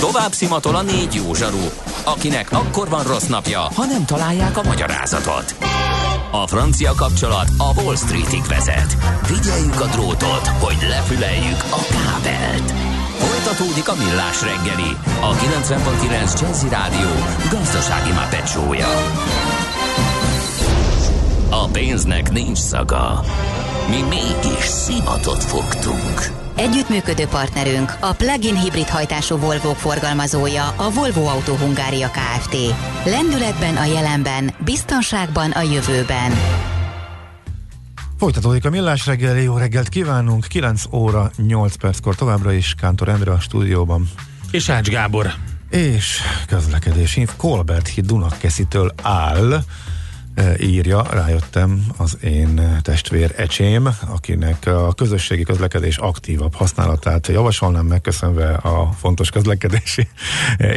Tovább szimatol a négy jó zsaru, akinek akkor van rossz napja, ha nem találják a magyarázatot. A francia kapcsolat a Wall Streetig vezet. Figyeljük a drótot, hogy lefüleljük a kábelt. Folytatódik a Millás reggeli, a 90.9 Chelsea Rádió gazdasági mápecsója. A pénznek nincs szaga. Mi mégis szimatot fogtunk. Együttműködő partnerünk a plug-in hibrid hajtású Volvo forgalmazója, a Volvo Autó Hungária Kft. Lendületben a jelenben, biztonságban a jövőben. Folytatódik a Millás reggeli, jó reggelt kívánunk, 9 óra 8 perckor továbbra is Kántor Endre a stúdióban. És Ács Gábor. És közlekedési Kolbert híd Dunakeszitől áll, írja, rájöttem, az én testvér ecsém, akinek a közösségi közlekedés aktívabb használatát javasolnám, megköszönve a fontos közlekedési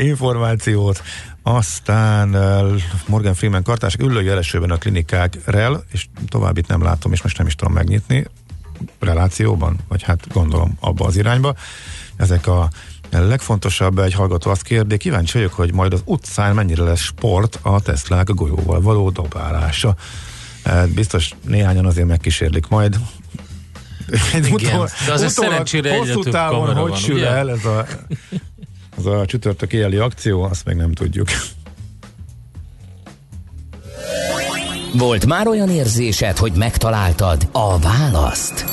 információt. Aztán Morgan Freeman kartársak üllőjelesőben a klinikákrel, és tovább itt nem látom, és most nem is tudom megnyitni, relációban, vagy hát gondolom abba az irányba. Ezek a legfontosabb. Egy hallgató azt kérdi, kíváncsi vagyok, hogy majd az utcán mennyire lesz sport a Teslák a golyóval való dobálása. Biztos néhányan azért megkísérlik majd. Igen, de azért szerencsére egyre több kamera van. Hogy sül el ez a csütörtök éjjeli akció, azt még nem tudjuk. Volt már olyan érzésed, hogy megtaláltad a választ?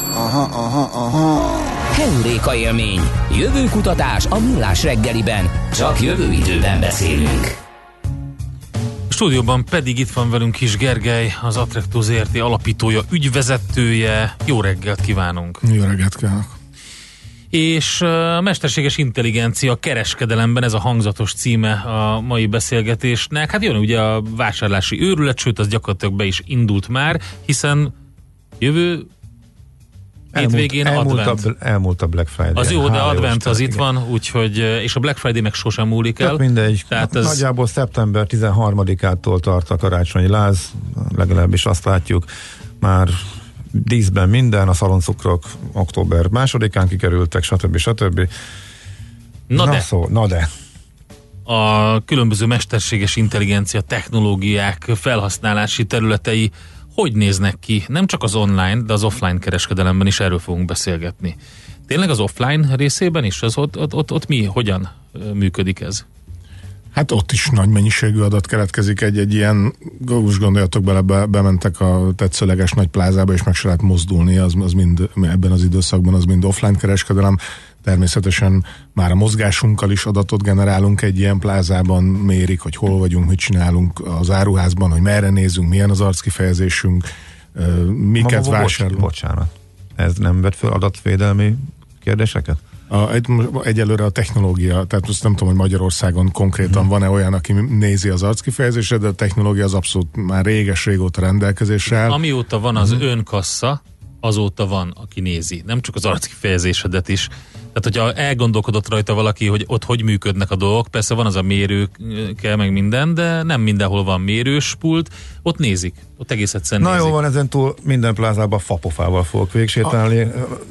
Heuréka élmény. Jövőkutatás a Millás reggeliben. Csak jövő időben beszélünk. A stúdióban pedig itt van velünk Kis Gergely, az Attracto Zrt. Alapítója, ügyvezetője. Jó reggelt kívánunk! Jó reggelt kívánok! És a mesterséges intelligencia kereskedelemben, ez a hangzatos címe a mai beszélgetésnek. Hát jön ugye a vásárlási őrület, sőt, az gyakorlatilag be is indult már, hiszen jövő hétvégén advent. Elmúlt a Black Friday. Az jó, de advent az itt van, úgyhogy, és a Black Friday meg sosem múlik el. Mindegy. Tehát nagyjából szeptember 13-ától tart a karácsonyi láz, legalábbis azt látjuk, már díszben minden, a szaloncukrok október 2-án kikerültek, stb. Na de. A különböző mesterséges intelligencia technológiák felhasználási területei hogy néznek ki? Nem csak az online, de az offline kereskedelemben is erről fogunk beszélgetni. Tényleg az offline részében is? Az ott mi? Hogyan működik ez? Hát ott is nagy mennyiségű adat keletkezik, egy ilyen, most gondoljatok bele, bementek a tetszőleges nagy plázába, és meg se lehet mozdulni, az mind ebben az időszakban, az mind offline kereskedelem. Természetesen már a mozgásunkkal is adatot generálunk, egy ilyen plázában mérik, hogy hol vagyunk, mit csinálunk az áruházban, hogy merre nézünk, milyen az arckifejezésünk, miket vásárolunk. Bocsánat, ez nem vett fel adatvédelmi kérdéseket? Egyelőre a technológia, tehát azt nem tudom, hogy Magyarországon konkrétan van-e olyan, aki nézi az arckifejezésre, de a technológia az abszolút már régóta rendelkezésre áll. Amióta van az önkassa, azóta van, aki nézi. Nem csak az arckifejezésedet is. Tehát, hogyha elgondolkodott rajta valaki, hogy ott hogy működnek a dolgok, persze van az a mérőkkel, meg minden, de nem mindenhol van mérős pult, ott nézik, ott egész egyszerűen nézik. Na jó, van, ezentúl minden plázában fapofával fogok végsétálni.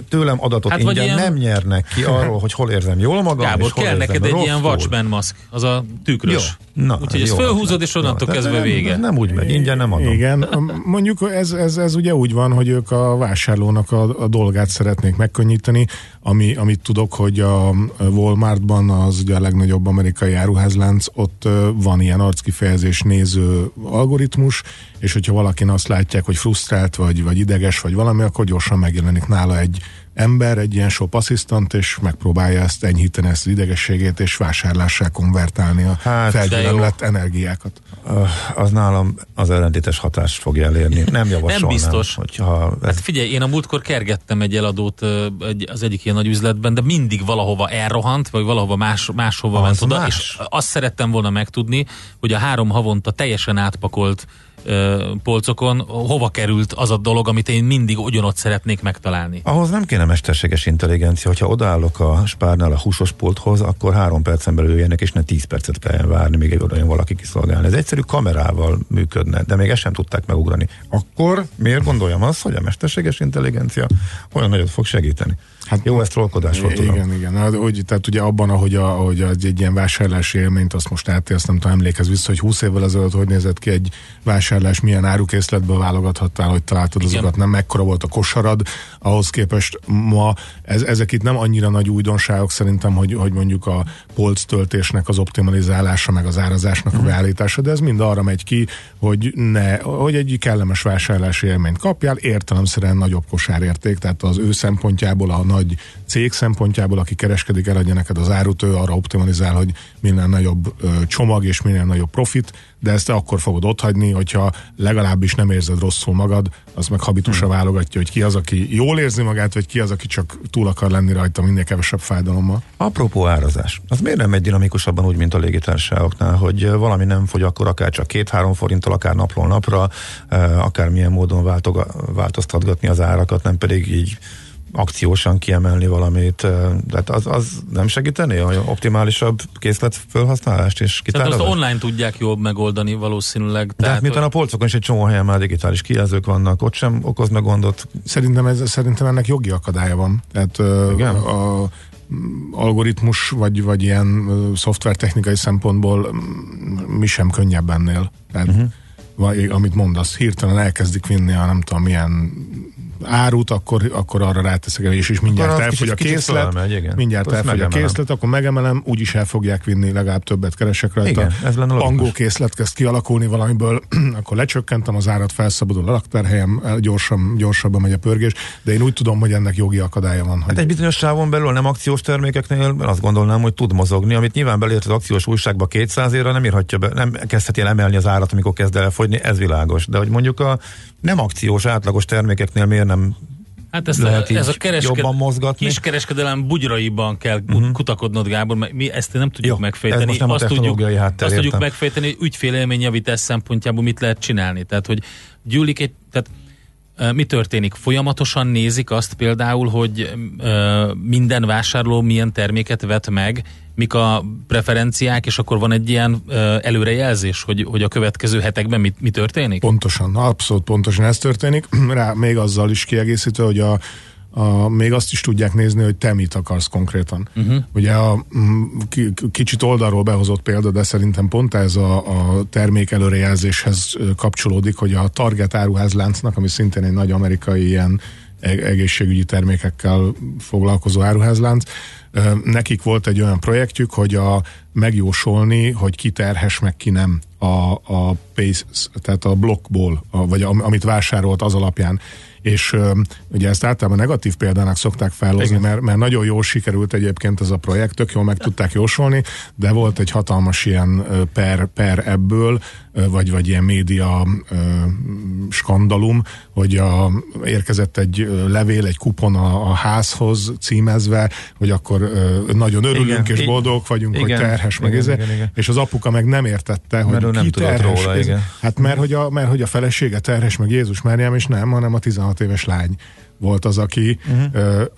Tőlem adatot hát ingyen nem nyernek ki arról, hogy hol érzem jól magam, Gábor, és hol kell neked egy ilyen Watchman maszk, az a tükrös. Úgyhogy ezt fölhúzod, és onnantól kezdve vége. Nem úgy megy, ingyen nem adom. Igen, mondjuk ez ugye úgy van, hogy ők a vásárlónak a dolgát szeretnék megkönnyíteni, amit tudok, hogy a Walmartban, az ugye a legnagyobb amerikai áruházlánc, ott van ilyen arckifejezés néző algoritmus, és hogyha valakin azt látják, hogy frusztrált, vagy ideges, vagy valami, akkor gyorsan megjelenik nála egy ember, egy ilyen shop asszisztant, és megpróbálja ezt enyhíteni, ezt az idegességét, és vásárlássá konvertálni a felgyűlöm lett energiákat. Az nálam az ellentétes hatást fogja elérni. Nem javasolnám. Nem biztos. Hogyha ez... Hát figyelj, én a múltkor kergettem egy eladót az egyik ilyen nagy üzletben, de mindig valahova elrohant, vagy valahova máshova ment oda, és azt szerettem volna megtudni, hogy a 3 havonta teljesen átpakolt polcokon hova került az a dolog, amit én mindig ugyanott szeretnék megtalálni. Ahhoz nem kéne mesterséges intelligencia, hogyha odaállok a Spárnál a húsos pulthoz, akkor 3 percen belül jöjjenek, és ne 10 percet kelljen várni, még oda jön valaki kiszolgálni. Ez egyszerű kamerával működne, de még ezt sem tudták megugrani. Akkor miért gondoljam azt, hogy a mesterséges intelligencia olyan nagyot fog segíteni? Hát jó, ez trollkodás volt. Igen. Úgy, tehát ugye abban, ahogy egy ilyen vásárlási élményt azt most átélsz, nem tudom, emlékezz vissza, hogy 20 évvel ezelőtt hogy nézett ki egy vásárlás, milyen árukészletből válogathattál, hogy találtad azokat, nem mekkora volt a kosarad, ahhoz képest ma ezek itt nem annyira nagy újdonságok szerintem, hogy mondjuk a polc töltésnek az optimalizálása, meg az árazásnak a beállítása, de ez mind arra megy ki, hogy egy kellemes vásárlási élményt kapjál, értelemszerűen nagyobb kosárérték, tehát az ő szempontjából a nagy cég szempontjából, aki kereskedik, eladja neked az árut, ő arra optimalizál, hogy minél nagyobb csomag és minél nagyobb profit, de ezt te akkor fogod otthagyni, hogyha legalábbis nem érzed rosszul magad, az meg habitusra válogatja, hogy ki az, aki jól érzi magát, vagy ki az, aki csak túl akar lenni rajta minél kevesebb fájdalommal. Apropó árazás. Az miért nem megy dinamikusabban úgy, mint a légitársaságoknál, hogy valami nem fogy akkor akár csak 2-3 forinttal, akár napról napra, akár milyen módon változtatgatni az árakat, nem pedig így akciósan kiemelni valamit, tehát az nem segíteni a optimálisabb készlet felhasználást és kitározást? Azt online tudják jobb megoldani valószínűleg. De hát miután a polcokon is egy csomó helyen már digitális kijelzők vannak, ott sem okozna gondot. Szerintem ennek jogi akadálya van. Tehát a algoritmus vagy ilyen szoftvertechnikai szempontból mi sem könnyebb ennél. Tehát, amit mondasz, hirtelen elkezdik vinni a nem tudom milyen árut, akkor arra ráteszek el, és mindjárt elfogy a készlet, akkor megemelem, úgyis el fogják vinni, legalább többet keresek rajta. Angol készlet kezd kialakulni valamiből, akkor lecsökkentem az árat, felszabadul a laktárhelyem, gyorsabban megy a pörgés, de én úgy tudom, hogy ennek jogi akadálya van. Hát egy bizonyos sávon belül nem akciós termékeknél azt gondolnám, hogy tud mozogni, amit nyilván belért az akciós újságba 200 évre, nem írhatja be, nem kezdheti el emelni az árat, amikor kezd el fogyni, ez világos. De hogy mondjuk a nem akciós átlagos termékeknél miért nem lehet így jobban mozgatni? Kiskereskedelem bugyraiban kell kutakodnod, Gábor, mert mi ezt nem tudjuk megfejteni. Ez most nem azt tudjuk megfejteni, hogy ügyfélélményjavítás szempontjából mit lehet csinálni. Tehát, hogy gyűlik egy... Tehát, mi történik? Folyamatosan nézik azt például, hogy minden vásárló milyen terméket vet meg, mik a preferenciák, és akkor van egy ilyen előrejelzés, hogy a következő hetekben mi történik? Pontosan, abszolút pontosan ez történik. Rá még azzal is kiegészítve, hogy még azt is tudják nézni, hogy te mit akarsz konkrétan. Ugye a kicsit oldalról behozott példa, de szerintem pont ez a termék előrejelzéshez kapcsolódik, hogy a Target áruházláncnak, ami szintén egy nagy amerikai ilyen egészségügyi termékekkel foglalkozó áruházlánc, nekik volt egy olyan projektjük, hogy megjósolni, hogy ki terhes, meg ki nem a pace, tehát a blokkból, vagy amit vásárolt az alapján. És ugye ezt általában negatív példának szokták felhozni, mert nagyon jól sikerült egyébként ez a projekt, tök jól meg tudták jósolni, de volt egy hatalmas ilyen per ebből, vagy ilyen média skandalum, hogy érkezett egy levél, egy kupon a házhoz címezve, hogy akkor nagyon örülünk és boldogok vagyunk, hogy terhes meg igen. És az apuka meg nem értette, mert hogy ki terhes. Róla, hát mert hogy a felesége terhes, meg Jézus Máriám, és nem, hanem a 16 éves lány volt az, aki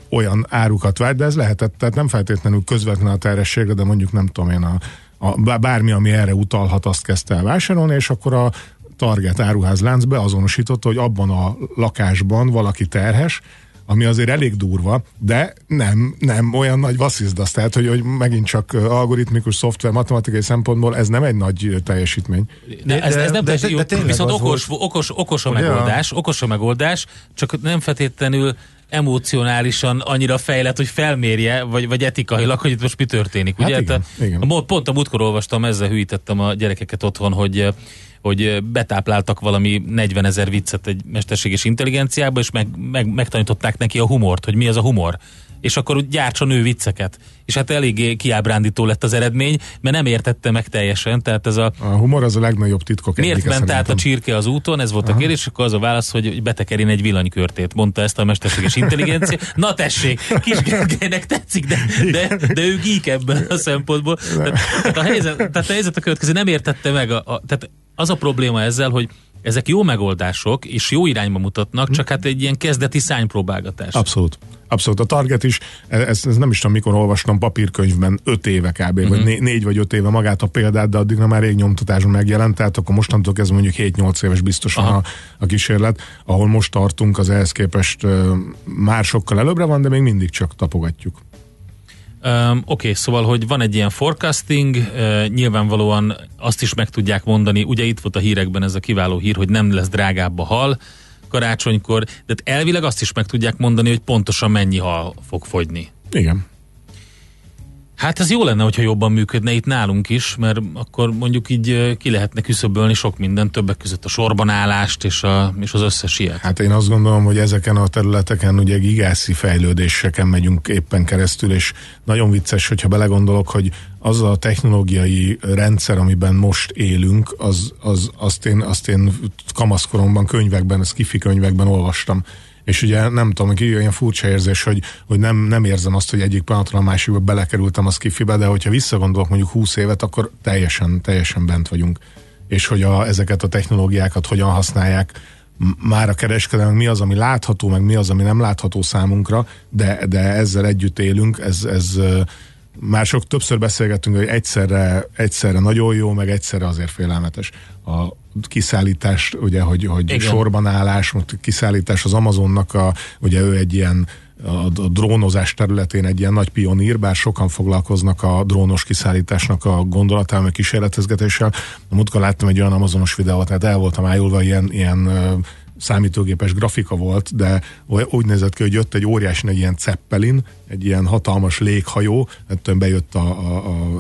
olyan árukat vált, de ez lehetett, tehát nem feltétlenül közvetlenül a terhességre, de mondjuk nem tudom én, bármi, ami erre utalhat, azt kezdte el vásárolni, és akkor a Target áruházlánc beazonosította, hogy abban a lakásban valaki terhes, ami azért elég durva, de nem olyan nagy vasszizdasz, tehát hogy megint csak algoritmikus szoftver, matematikai szempontból ez nem egy nagy teljesítmény. De viszont okos a megoldás, csak nem feltétlenül emocionálisan annyira fejlett, hogy felmérje, vagy etikailag, hogy itt most mi történik. Hát ugye? Igen. Pont a múltkor olvastam, ezzel hűítettem a gyerekeket otthon, hogy betápláltak valami 40 000 viccet egy mesterséges intelligenciába, és megtanították neki a humort, hogy mi az a humor. És akkor gyártson ő vicceket. És hát eléggé kiábrándító lett az eredmény, mert nem értette meg teljesen. Tehát ez a humor az a legnagyobb titkok. Miért ment át a csirke az úton? Ez volt a kérdés, és akkor az a válasz, hogy betekerjen egy villanykörtét. Mondta ezt a mesterséges intelligencia. Na tessék, Kis Gergelynek tetszik, de ő geek ebben a szempontból. Tehát a helyzet a következő, nem értette meg. Tehát az a probléma ezzel, hogy Ezek jó megoldások, és jó irányba mutatnak, csak hát egy ilyen kezdeti szánypróbálgatás. Abszolút. Abszolút. A Target is, ezt nem is tudom mikor olvastam, papírkönyvben 5 éve kb. Vagy 4 vagy 5 éve magát a példát, de addig nem már rég nyomtatáson megjelent, tehát akkor mostantól kezdve mondjuk 7-8 éves biztosan a kísérlet, ahol most tartunk, az ehhez képest már sokkal előbbre van, de még mindig csak tapogatjuk. Oké, szóval, hogy van egy ilyen forecasting, nyilvánvalóan azt is meg tudják mondani, ugye itt volt a hírekben ez a kiváló hír, hogy nem lesz drágább a hal karácsonykor, de elvileg azt is meg tudják mondani, hogy pontosan mennyi hal fog fogyni. Igen. Hát ez jó lenne, hogyha jobban működne itt nálunk is, mert akkor mondjuk így ki lehetne küszöbölni sok minden, többek között a sorbanállást és az összes ilyet. Hát én azt gondolom, hogy ezeken a területeken ugye gigászi fejlődéseken megyünk éppen keresztül, és nagyon vicces, hogyha belegondolok, hogy az a technológiai rendszer, amiben most élünk, azt én kamaszkoromban könyvekben, sci-fi könyvekben olvastam. És ugye nem tudom, hogy olyan furcsa érzés, hogy nem érzem azt, hogy egyik pillanatról a másikba belekerültem a sci-fibe, de hogyha visszagondolok mondjuk 20 évet, akkor teljesen bent vagyunk. És hogy ezeket a technológiákat hogyan használják már a kereskedelem, mi az, ami látható, meg mi az, ami nem látható számunkra, de ezzel együtt élünk, ez már többször beszélgettünk, hogy egyszerre nagyon jó, meg egyszerre azért félelmetes. A kiszállítás, ugye, hogy sorbanállás, kiszállítás az Amazonnak, ugye ő egy ilyen a drónozás területén egy ilyen nagy pionír, bár sokan foglalkoznak a drónos kiszállításnak a gondolatával, a kísérletezgetéssel. Múltkor láttam egy olyan amazonos videót, tehát el voltam ájulva, ilyen számítógépes grafika volt, de úgy nézett ki, hogy jött egy óriási egy ilyen Zeppelin, egy ilyen hatalmas léghajó, ettől bejött a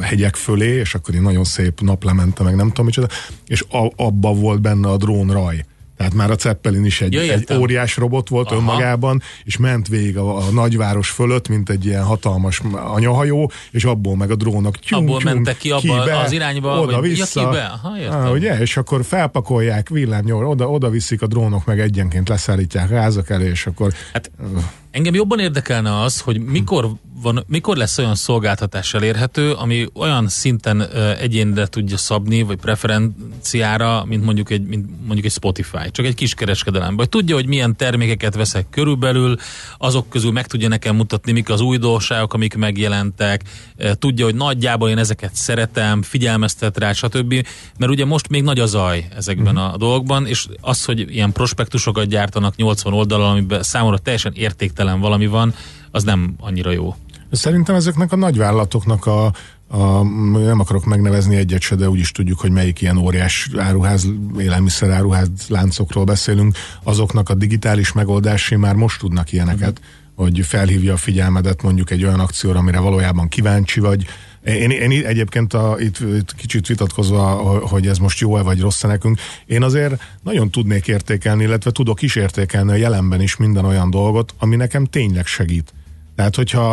hegyek fölé, és akkor így nagyon szép naplemente, meg nem tudom micsoda, és abba volt benne a drónraj. Tehát már a Zeppelin is egy óriás robot volt önmagában, és ment végig a nagyváros fölött, mint egy ilyen hatalmas anyahajó, és abból meg a drónok abból mentek ki abba kibe, az irányba, oda-vissza. Ugye? És akkor felpakolják villámnyomra, oda viszik a drónok, meg egyenként leszállítják házak elé, és akkor... Hát, engem jobban érdekelne az, hogy mikor lesz olyan szolgáltatás elérhető, ami olyan szinten egyénre tudja szabni, vagy preferenciára, mint mondjuk egy Spotify, csak egy kiskereskedelemben. Vagy tudja, hogy milyen termékeket veszek körülbelül, azok közül meg tudja nekem mutatni, mik az újdonságok, amik megjelentek, tudja, hogy nagyjából én ezeket szeretem, figyelmeztet rá, stb. Mert ugye most még nagy a zaj ezekben a dolgokban, és az, hogy ilyen prospektusokat gyártanak 80 oldalon, amiben számomra teljesen értéktelen valami van, az nem annyira jó. Szerintem ezeknek a nagyvállalatoknak nem akarok megnevezni egyet se, de úgyis tudjuk, hogy melyik ilyen óriás élelmiszeráruház láncokról beszélünk, azoknak a digitális megoldásai már most tudnak ilyeneket, hogy felhívja a figyelmedet mondjuk egy olyan akcióra, amire valójában kíváncsi vagy. Én egyébként itt kicsit vitatkozva, hogy ez most jó-e vagy rossz-e nekünk, én azért nagyon tudnék értékelni, illetve tudok is értékelni a jelenben is minden olyan dolgot, ami nekem tényleg segít. Tehát, hogyha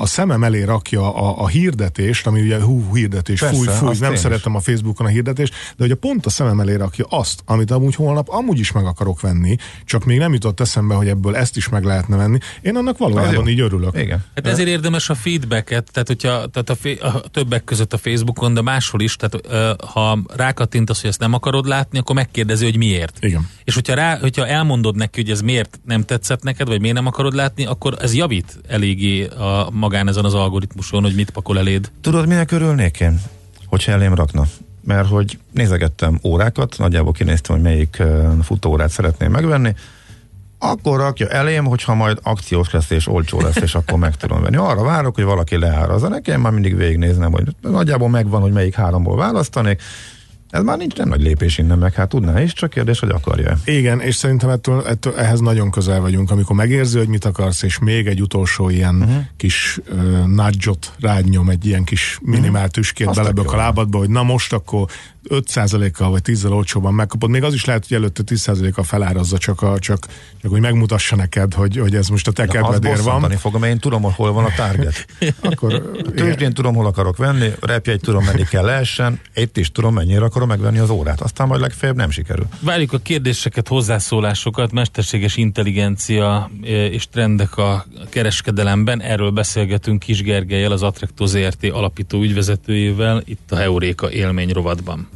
a szemem elé rakja a hirdetést, ami ugye hirdetés, fúj, nem szeretem a Facebookon a hirdetést, de hogy pont a szemem elé rakja azt, amit amúgy holnap amúgy is meg akarok venni, csak még nem jutott eszembe, hogy ebből ezt is meg lehetne venni, én annak valójában így örülök. Igen. Hát ezért érdemes a feedbacket, tehát többek között a Facebookon, de máshol is, tehát ha rákattintasz, hogy ezt nem akarod látni, akkor megkérdezi, hogy miért. Igen. És hogyha elmondod neki, hogy ez miért nem tetszett neked, vagy miért nem akarod látni, akkor ez javít eléggé a magán ezen az algoritmuson, hogy mit pakol eléd. Tudod, minek örülnék én, hogyha elém rakna? Mert hogy nézegettem órákat, nagyjából kinéztem, hogy melyik futóórát szeretném megvenni, akkor rakja elém, hogyha majd akciós lesz és olcsó lesz, és akkor meg tudom venni. Arra várok, hogy valaki leárazza nekem, én már mindig végignéznem, hogy nagyjából megvan, hogy melyik háromból választanék. Ez már nincs nem nagy lépés innen meg, hát tudná is, csak kérdés, hogy akarja. Igen, és szerintem ehhez nagyon közel vagyunk, amikor megérzi, hogy mit akarsz, és még egy utolsó ilyen kis nudge-ot rányom, egy ilyen kis minimál tüskét belebök a lábadba, hogy na most akkor 5%-kal vagy 10%-kal olcsóban megkapod. Még az is lehet, hogy előtte 10%-kal felárazza, csak hogy megmutassa neked, hogy ez most a te kedvedért van. Azt fogom, én tudom, hol van a Target. Akkor tőzsdén tudom, hol akarok venni, repjegy tudom, menni kell essen, itt is tudom, mennyire akarom megvenni az órát. Aztán majd legfeljebb nem sikerül. Várjuk a kérdéseket, hozzászólásokat, mesterséges intelligencia és trendek a kereskedelemben. Erről beszélgetünk Kis Gergellyel, az Attracto Zrt. Alapító ügyvezetőjével, itt a Heuréka élmény rovatban.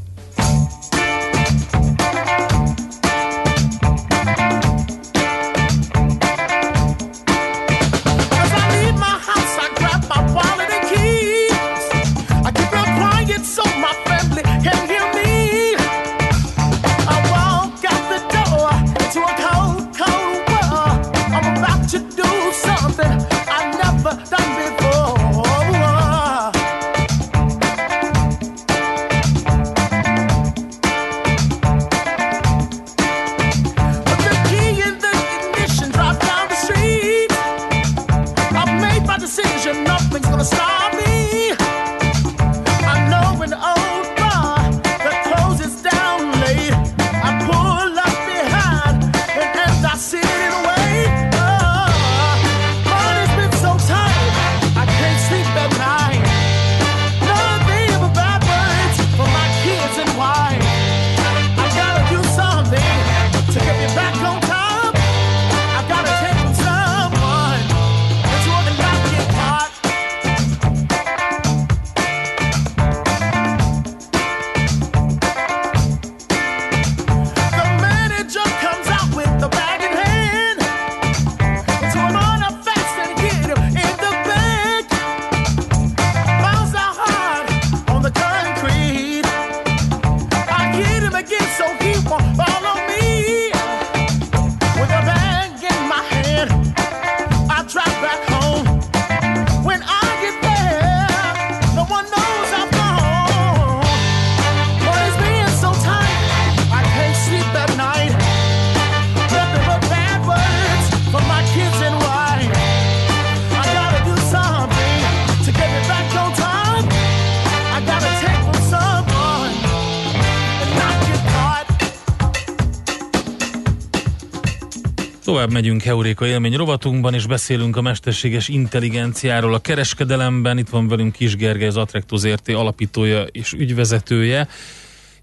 Tovább megyünk Heuréka élmény rovatunkban, és beszélünk a mesterséges intelligenciáról a kereskedelemben. Itt van velünk Kis Gergely, az Attracto Zrt. Alapítója és ügyvezetője,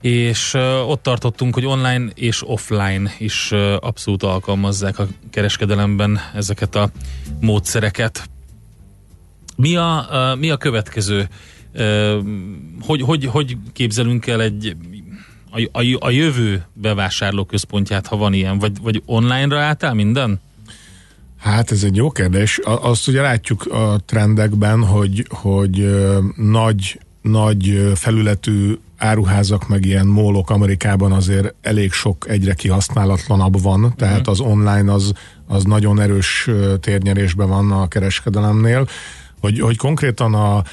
és ott tartottunk, hogy online és offline is abszolút alkalmazzák a kereskedelemben ezeket a módszereket. Mi a következő? Hogy képzelünk el egy a jövő bevásárlóközpontját, ha van ilyen, vagy online-ra átáll minden? Hát ez egy jó kérdés. Azt ugye látjuk a trendekben, hogy nagy felületű áruházak, meg ilyen mólok Amerikában azért elég sok, egyre kihasználhatlanabb van, tehát az online az nagyon erős térnyerésben van a kereskedelemnél, hogy konkrétan a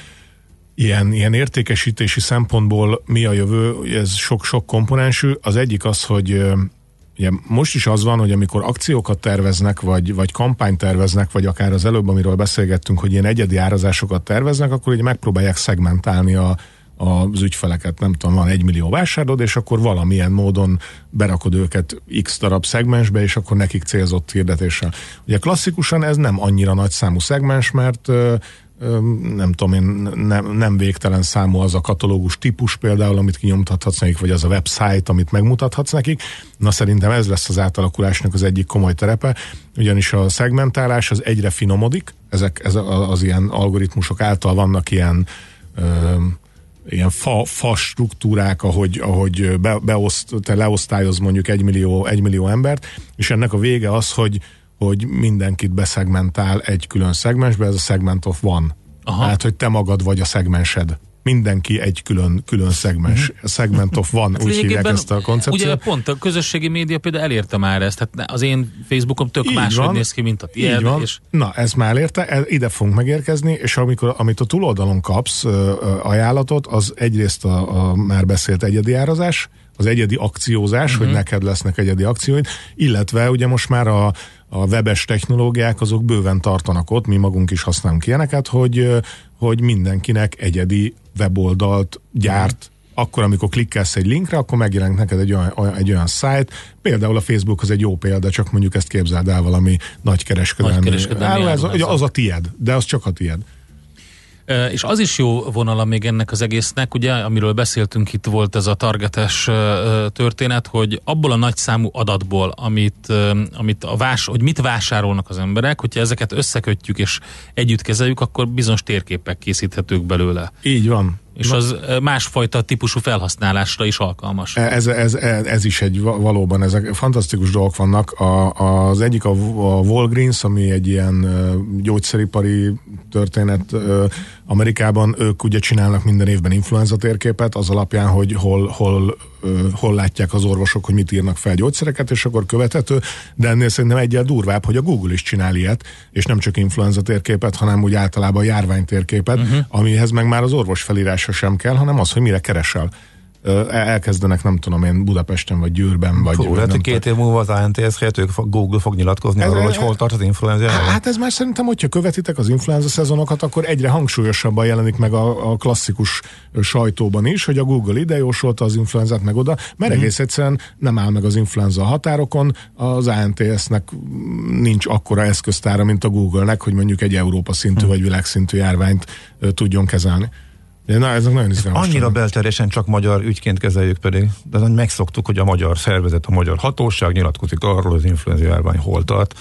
ilyen értékesítési szempontból mi a jövő, ez sok-sok komponensű. Az egyik az, hogy ugye, most is az van, hogy amikor akciókat terveznek, vagy kampányt terveznek, vagy akár az előbb, amiről beszélgettünk, hogy ilyen egyedi árazásokat terveznek, akkor így megpróbálják szegmentálni az ügyfeleket. Nem tudom, van 1 millió vásárlód, és akkor valamilyen módon berakod őket x darab szegmensbe, és akkor nekik célzott hirdetéssel. Ugye klasszikusan ez nem annyira nagy számú szegmens, mert nem tudom én, nem végtelen számú az a katalógus típus például, amit kinyomtathatsz nekik, vagy az a website, amit megmutathatsz nekik. Na szerintem ez lesz az átalakulásnak az egyik komoly terepe, ugyanis a szegmentálás az egyre finomodik, ez az ilyen algoritmusok által vannak ilyen fa struktúrák, ahogy leosztályoz mondjuk 1 millió embert, és ennek a vége az, hogy mindenkit beszegmentál egy külön szegmensbe, ez a segment of one. Aha. Hát, hogy te magad vagy a szegmensed. Mindenki egy külön szegmens. A segment of one, hát úgy hívják ezt a koncepciót. Ugye pont a közösségi média például elérte már ezt, tehát az én Facebookom tök máshogy néz ki, mint a tiéd. És... Na, ez már érte, ide fogunk megérkezni, és amit a túloldalon kapsz ajánlatot, az egyrészt a már beszélt egyedi árazás, az egyedi akciózás, hogy neked lesznek egyedi akcióid, illetve ugye most már a webes technológiák azok bőven tartanak ott, mi magunk is használunk ilyeneket, hogy mindenkinek egyedi weboldalt gyárt. Akkor, amikor klikkelsz egy linkre, akkor megjelenik neked egy olyan szájt. Például a Facebook az egy jó példa, csak mondjuk ezt képzeld el valami nagykereskedelmi az a tied, de az csak a tied. És az is jó vonala még ennek az egésznek, ugye, amiről beszéltünk, itt volt ez a targetes történet, hogy abból a nagyszámú adatból, hogy mit vásárolnak az emberek, hogyha ezeket összekötjük és együtt kezeljük, akkor bizonyos térképek készíthetők belőle. Így van. És az másfajta típusú felhasználásra is alkalmas. Ez is valóban, ezek fantasztikus dolgok vannak. Az egyik a Walgreens, ami egy ilyen gyógyszeripari történet Amerikában, ők ugye csinálnak minden évben influenza térképet, az alapján, hogy hol látják az orvosok, hogy mit írnak fel gyógyszereket, és akkor követhető, de ennél szerintem egyel durvább, hogy a Google is csinál ilyet, és nem csak influenza térképet, hanem úgy általában járványtérképet, amihez meg már az orvos felirása sem kell, hanem az, hogy mire keresel. Elkezdenek, nem tudom én, Budapesten, vagy Győrben, vagy... Lehet, 2 év múlva az ANTS-hez Google fog nyilatkozni arról, hogy hol tart az influenza. Hát ez már szerintem, hogyha követitek az influenza szezonokat, akkor egyre hangsúlyosabban jelenik meg a klasszikus sajtóban is, hogy a Google ide jósolta az influenzát meg oda, mert egész egyszerűen nem áll meg az influenza határokon, az ANTS-nek nincs akkora eszköztára, mint a Google-nek, hogy mondjuk egy Európa szintű vagy világszintű járványt tudjon kezelni. Na, ez nagyon annyira belterjesen csak magyar ügyként kezeljük pedig, de megszoktuk, hogy a magyar szervezet, a magyar hatóság nyilatkozik arról, az influenza járvány hol tart.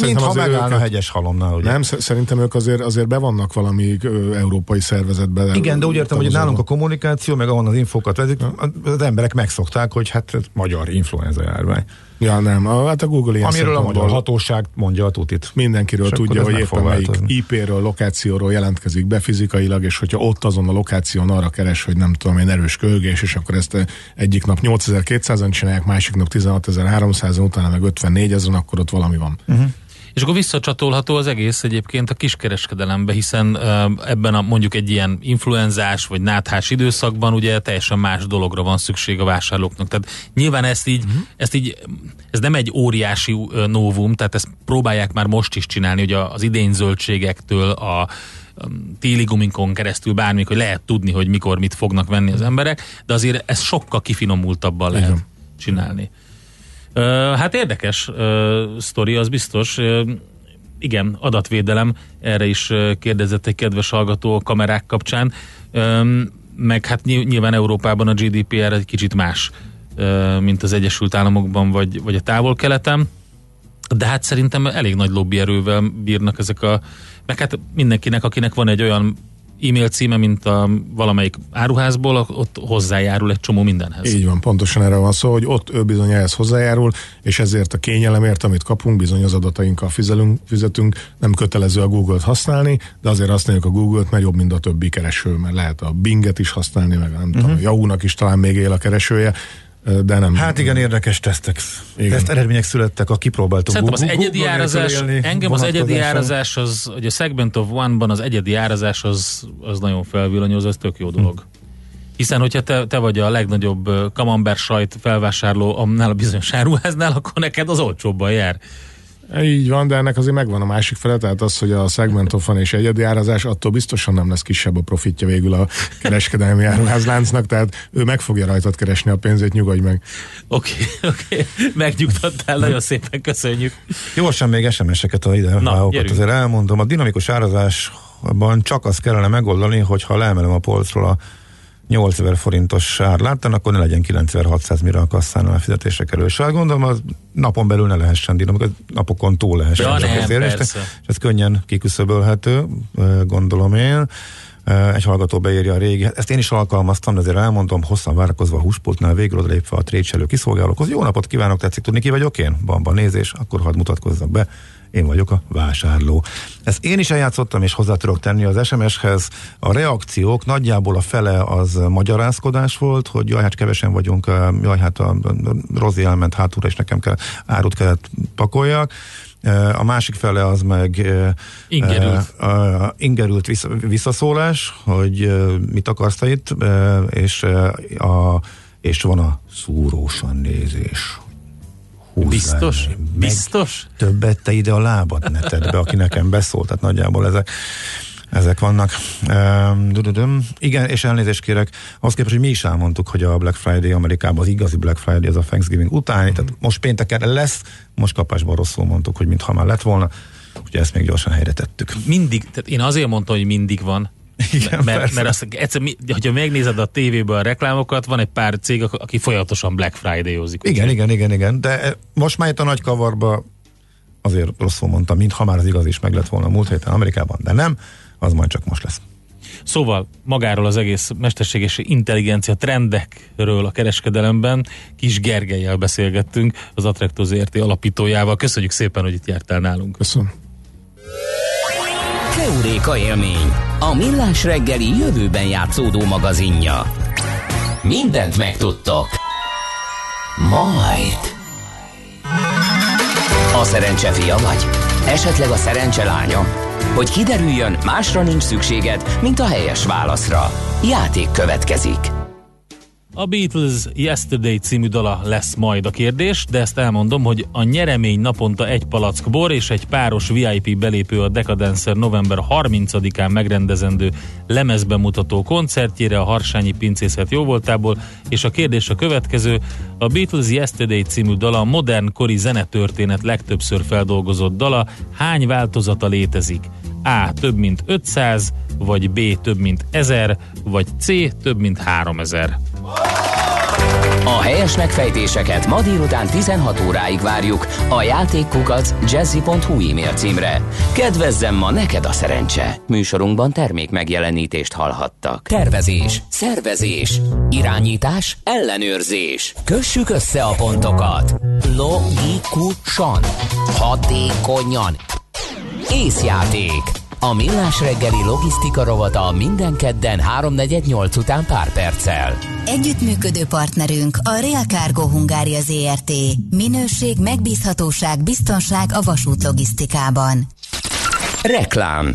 Mintha megállna a hegyes halomnál. Ugye? Nem, szerintem ők azért be vannak valami európai szervezetben. Igen, de úgy értem, hogy nálunk a kommunikáció, meg ahonnan az infókat vezik, az emberek megszokták, hogy hát magyar influenza járvány. Ja, nem, hát a Google ilyen amiről a magyar hatóság mondja a tutit. Mindenkiről és tudja, hogy éppen melyik IP-ről, lokációról jelentkezik be fizikailag, és hogyha ott azon a lokáción arra keres, hogy nem tudom én, erős köhögés, és akkor ezt egyik nap 8200-an csinálják, másik nap 16300-an, utána meg 54000-en, akkor ott valami van. És akkor visszacsatolható az egész egyébként a kiskereskedelembe, hiszen ebben mondjuk egy ilyen influenzás vagy náthás időszakban ugye teljesen más dologra van szükség a vásárlóknak. Tehát nyilván ezt így ez nem egy óriási novum, tehát ezt próbálják már most is csinálni, hogy az idény zöldségektől a téli guminkon keresztül bármikor lehet tudni, hogy mikor mit fognak venni az emberek, de azért ez sokkal kifinomultabban lehet csinálni. Hát érdekes sztori, az biztos. Igen, adatvédelem, erre is kérdezett egy kedves hallgató a kamerák kapcsán. Meg hát nyilván Európában a GDPR egy kicsit más, mint az Egyesült Államokban vagy a távol-keleten. De hát szerintem elég nagy lobbyerővel bírnak ezek a... Meg hát mindenkinek, akinek van egy olyan e-mail címe, mint a valamelyik áruházból, ott hozzájárul egy csomó mindenhez. Így van, pontosan erre van szó, hogy ott ő bizony ehhez hozzájárul, és ezért a kényelemért, amit kapunk, bizony az adatainkkal fizetünk, nem kötelező a Google-t használni, de azért használjuk a Google-t, mert jobb, mint a többi kereső, mert lehet a Binget is használni, meg nem tudom, a Yahoo-nak is talán még él a keresője, de nem. Hát igen, érdekes tesztek. Igen. Teszt eredmények születtek, a kipróbáltuk. Szerintem az egyedi árazás, engem az egyedi árazás, az, hogy a Segment of One-ban az egyedi árazás az nagyon felvillanyoz, az tök jó dolog. Hiszen, hogyha te vagy a legnagyobb kamember sajt felvásárló annál a bizonyos áruháznál, akkor neked az olcsóbban jár. Így van, de ennek azért megvan a másik fele, tehát az, hogy a Segment of One és egyedi árazás, attól biztosan nem lesz kisebb a profitja végül a kereskedelmi áruházláncnak, tehát ő meg fogja rajtad keresni a pénzét, nyugodj meg. Oké, megnyugtattál, nagyon szépen köszönjük. Gyorsan még SMS-eket azért elmondom. A dinamikus árazásban csak azt kellene megoldani, hogyha leemelem a polcról a 8000 forintos árlát, akkor ne legyen 9600, mire a kasszánál a fizetése kerül. És gondolom, az napon belül ne lehessen dinamikus, napokon túl lehessen. Ja, nem, és ez könnyen kiküszöbölhető, gondolom én. Egy hallgató beírja a régi. Ezt én is alkalmaztam, de azért elmondom, hosszan várakozva a húspultnál, végül odalépve a trécselő kiszolgálókhoz. Jó napot kívánok, tetszik tudni, ki vagyok én? Bamba nézés, akkor hadd mutatkozzak be. Én vagyok a vásárló. Ezt én is eljátszottam, és hozzá tudok tenni az SMS-hez. A reakciók nagyjából a fele az magyarázkodás volt, hogy jaj, hát kevesen vagyunk, jaj, hát a Rozi elment hátúra, és nekem árut kellett pakoljak. A másik fele az meg ingerült visszaszólás, hogy mit akarsz te itt, és van a szúrósan nézés. Biztos? Biztos? Többet te ide a lábad ne tedd be, aki nekem beszólt, tehát nagyjából ezek vannak. Igen, és elnézést kérek, ahhoz képest, hogy mi is elmondtuk, hogy a Black Friday Amerikában az igazi Black Friday az a Thanksgiving utáni, tehát most pénteken lesz, most kapásban rosszul mondtuk, hogy mintha már lett volna, ugye ezt még gyorsan helyre tettük. Mindig, tehát én azért mondtam, hogy mindig van. Igen, mert azt, egyszerűen, hogyha megnézed a tévéből a reklámokat, van egy pár cég, aki folyamatosan Black Friday-ozik. Igen, de most már itt a nagy kavarba azért rosszul mondtam, mintha már az igaz is meg lett volna múlt héten Amerikában, de nem, az majd csak most lesz. Szóval magáról az egész mesterséges intelligencia trendekről a kereskedelemben Kis Gergellyel beszélgettünk, az Attracto Zrt. Alapítójával. Köszönjük szépen, hogy itt jártál nálunk. Köszönöm. Euréka élmény, a Millás reggeli jövőben játszódó magazinja. Mindent megtudtok. Majd. A szerencse fia vagy? Esetleg a szerencse lánya? Hogy kiderüljön, másra nincs szükséged, mint a helyes válaszra. Játék következik. A Beatles Yesterday című dala lesz majd a kérdés, de ezt elmondom, hogy a nyeremény naponta egy palack bor és egy páros VIP belépő a Decadencer november 30-án megrendezendő lemezbemutató koncertjére a Harsányi Pincészet jóvoltából, és a kérdés a következő: a Beatles Yesterday című dala a modern kori zenetörténet legtöbbször feldolgozott dala, hány változata létezik? A. több mint 500, vagy B. több mint 1000, vagy C. több mint 3000. A helyes megfejtéseket ma délután 16 óráig várjuk a játékkukac.jazzy.hu e-mail címre. Kedvezzen ma neked a szerencse! Műsorunkban termék megjelenítést hallhattak. Tervezés, szervezés, irányítás, ellenőrzés. Kössük össze a pontokat. Logikusan, hatékonyan. Észjáték. A Millás reggeli logisztika rovata minden kedden 3:48 után pár perccel. Együttműködő partnerünk a Real Cargo Hungária ZRT. Minőség, megbízhatóság, biztonság a vasút logisztikában. Reklám.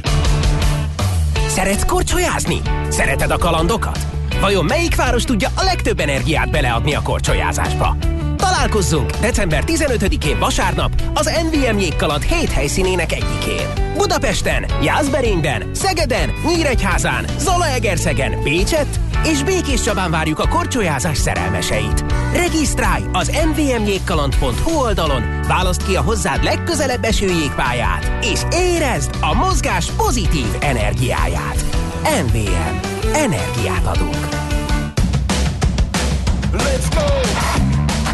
Szeretsz korcsolyázni? Szereted a kalandokat? Vajon melyik város tudja a legtöbb energiát beleadni a korcsolyázásba? Találkozzunk december 15-én vasárnap az MVM jégkaland 7 helyszínének egyikén. Budapesten, Jászberényben, Szegeden, Nyíregyházán, Zalaegerszegen, Pécsett, és Békés Csabán várjuk a korcsolyázás szerelmeseit. Regisztrálj az mvmjégkaland.hu oldalon, válaszd ki a hozzád legközelebb eső jégpályát, és érezd a mozgás pozitív energiáját. MVM. Energiát adunk. Let's go!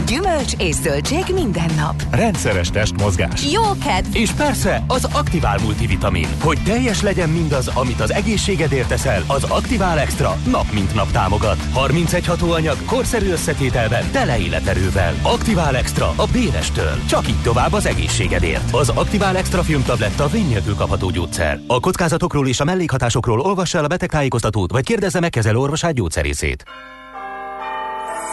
Gyümölcs és zöldség minden nap. Rendszeres testmozgás. Jó kedv. És persze az Aktivál multivitamin. Hogy teljes legyen mindaz, amit az egészségedért teszel, az Aktivál Extra nap mint nap támogat. 31 hatóanyag korszerű összetételben, tele életerővel. Aktivál Extra a Bérestől. Csak így tovább az egészségedért. Az Aktivál Extra filmtabletta vény nélkül kapható gyógyszer. A kockázatokról és a mellékhatásokról olvassa el a betegtájékoztatót, vagy kérdezze meg kezelő orvosát, gyógyszerészét.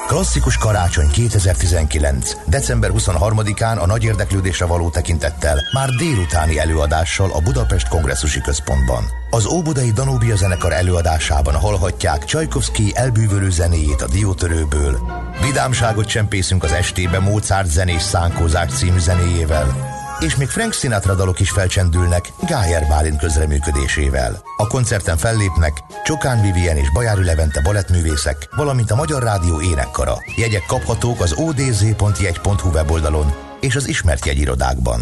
Klasszikus karácsony 2019. december 23-án a nagy érdeklődésre való tekintettel már délutáni előadással a Budapest Kongresszusi Központban. Az Óbudai Danubia zenekar előadásában hallhatják Csajkovszkij elbűvölő zenéjét a diótörőből. Vidámságot csempészünk az estébe Mozart zenés szánkózás című zenéjével. És még Frank Sinatra dalok is felcsendülnek Gájer Bálint közreműködésével. A koncerten fellépnek Csokán Vivien és Bajári Levente balettművészek, valamint a Magyar Rádió énekkara. Jegyek kaphatók az odz.jegy.hu weboldalon és az ismert jegyirodákban.